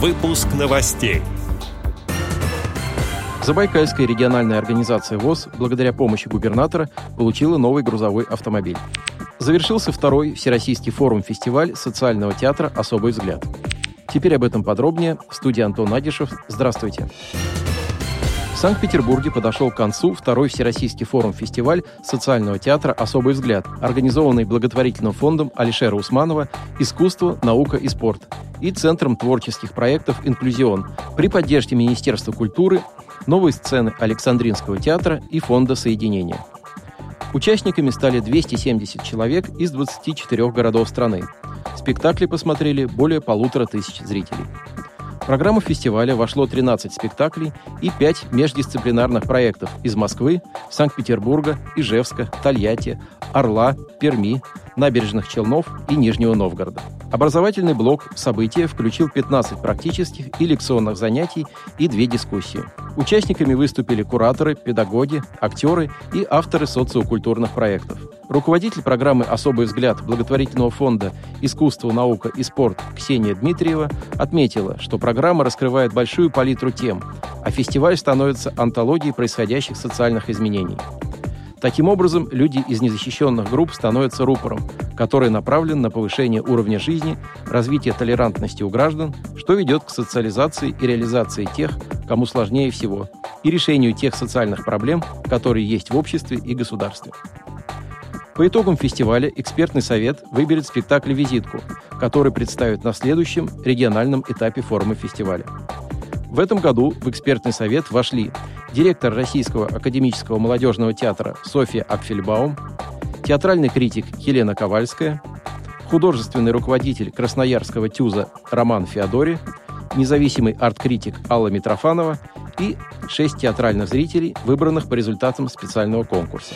Выпуск новостей. Забайкальская региональная организация ВОС благодаря помощи губернатора получила новый грузовой автомобиль. Завершился второй Всероссийский форум-фестиваль социального театра «Особый взгляд». Теперь об этом подробнее. В студии Антон Надишев. Здравствуйте. В Санкт-Петербурге подошел к концу второй Всероссийский форум-фестиваль социального театра «Особый взгляд», организованный благотворительным фондом Алишера Усманова «Искусство, наука и спорт» и Центром творческих проектов «Инклюзион» при поддержке Министерства культуры, новой сцены Александринского театра и фонда «Соединение». Участниками стали 270 человек из 24 городов страны. Спектакли посмотрели более 1500 зрителей. В программу фестиваля вошло 13 спектаклей и 5 междисциплинарных проектов из Москвы, Санкт-Петербурга, Ижевска, Тольятти, Орла, Перми, Набережных Челнов и Нижнего Новгорода. Образовательный блок события включил 15 практических и лекционных занятий и 2 дискуссии. Участниками выступили кураторы, педагоги, актеры и авторы социокультурных проектов. Руководитель программы «Особый взгляд» благотворительного фонда «Искусство, наука и спорт» Ксения Дмитриева отметила, что программа раскрывает большую палитру тем, а фестиваль становится антологией происходящих социальных изменений. Таким образом, люди из незащищенных групп становятся рупором, который направлен на повышение уровня жизни, развитие толерантности у граждан, что ведет к социализации и реализации тех, кому сложнее всего, и решению тех социальных проблем, которые есть в обществе и государстве. По итогам фестиваля экспертный совет выберет спектакль-визитку, который представят на следующем региональном этапе форума фестиваля. В этом году в экспертный совет вошли директор Российского академического молодежного театра Софья Абфельбаум, театральный критик Елена Ковальская, художественный руководитель Красноярского ТЮЗа Роман Феодори, независимый арт-критик Алла Митрофанова и 6 театральных зрителей, выбранных по результатам специального конкурса.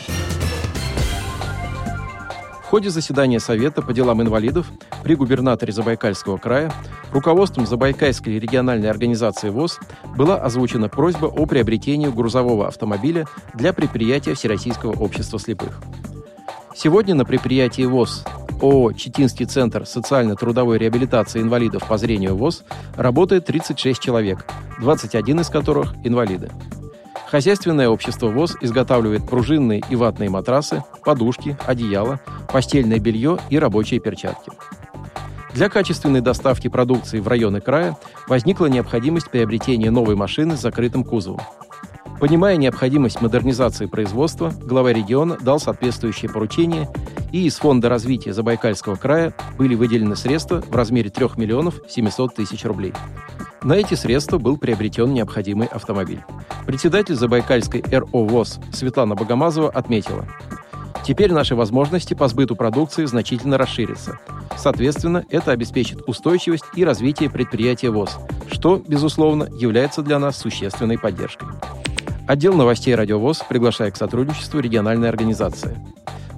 В ходе заседания Совета по делам инвалидов при губернаторе Забайкальского края руководством Забайкальской региональной организации ВОС была озвучена просьба о приобретении грузового автомобиля для предприятия Всероссийского общества слепых. Сегодня на предприятии ВОС ООО «Читинский центр социально-трудовой реабилитации инвалидов по зрению ВОС» работает 36 человек, 21 из которых – инвалиды. Хозяйственное общество ВОС изготавливает пружинные и ватные матрасы, подушки, одеяла, постельное белье и рабочие перчатки. Для качественной доставки продукции в районы края возникла необходимость приобретения новой машины с закрытым кузовом. Понимая необходимость модернизации производства, глава региона дал соответствующее поручение, и из Фонда развития Забайкальского края были выделены средства в размере 3 миллионов 700 тысяч рублей. На эти средства был приобретен необходимый автомобиль. Председатель Забайкальской РО ВОС Светлана Богомазова отметила: «Теперь наши возможности по сбыту продукции значительно расширятся. Соответственно, это обеспечит устойчивость и развитие предприятия ВОС, что, безусловно, является для нас существенной поддержкой». Отдел новостей «Радио ВОС» приглашает к сотрудничеству региональной организации.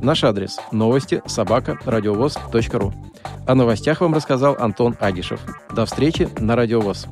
Наш адрес – новости@радиовос.ру. О новостях вам рассказал Антон Агишев. До встречи на «Радио ВОС».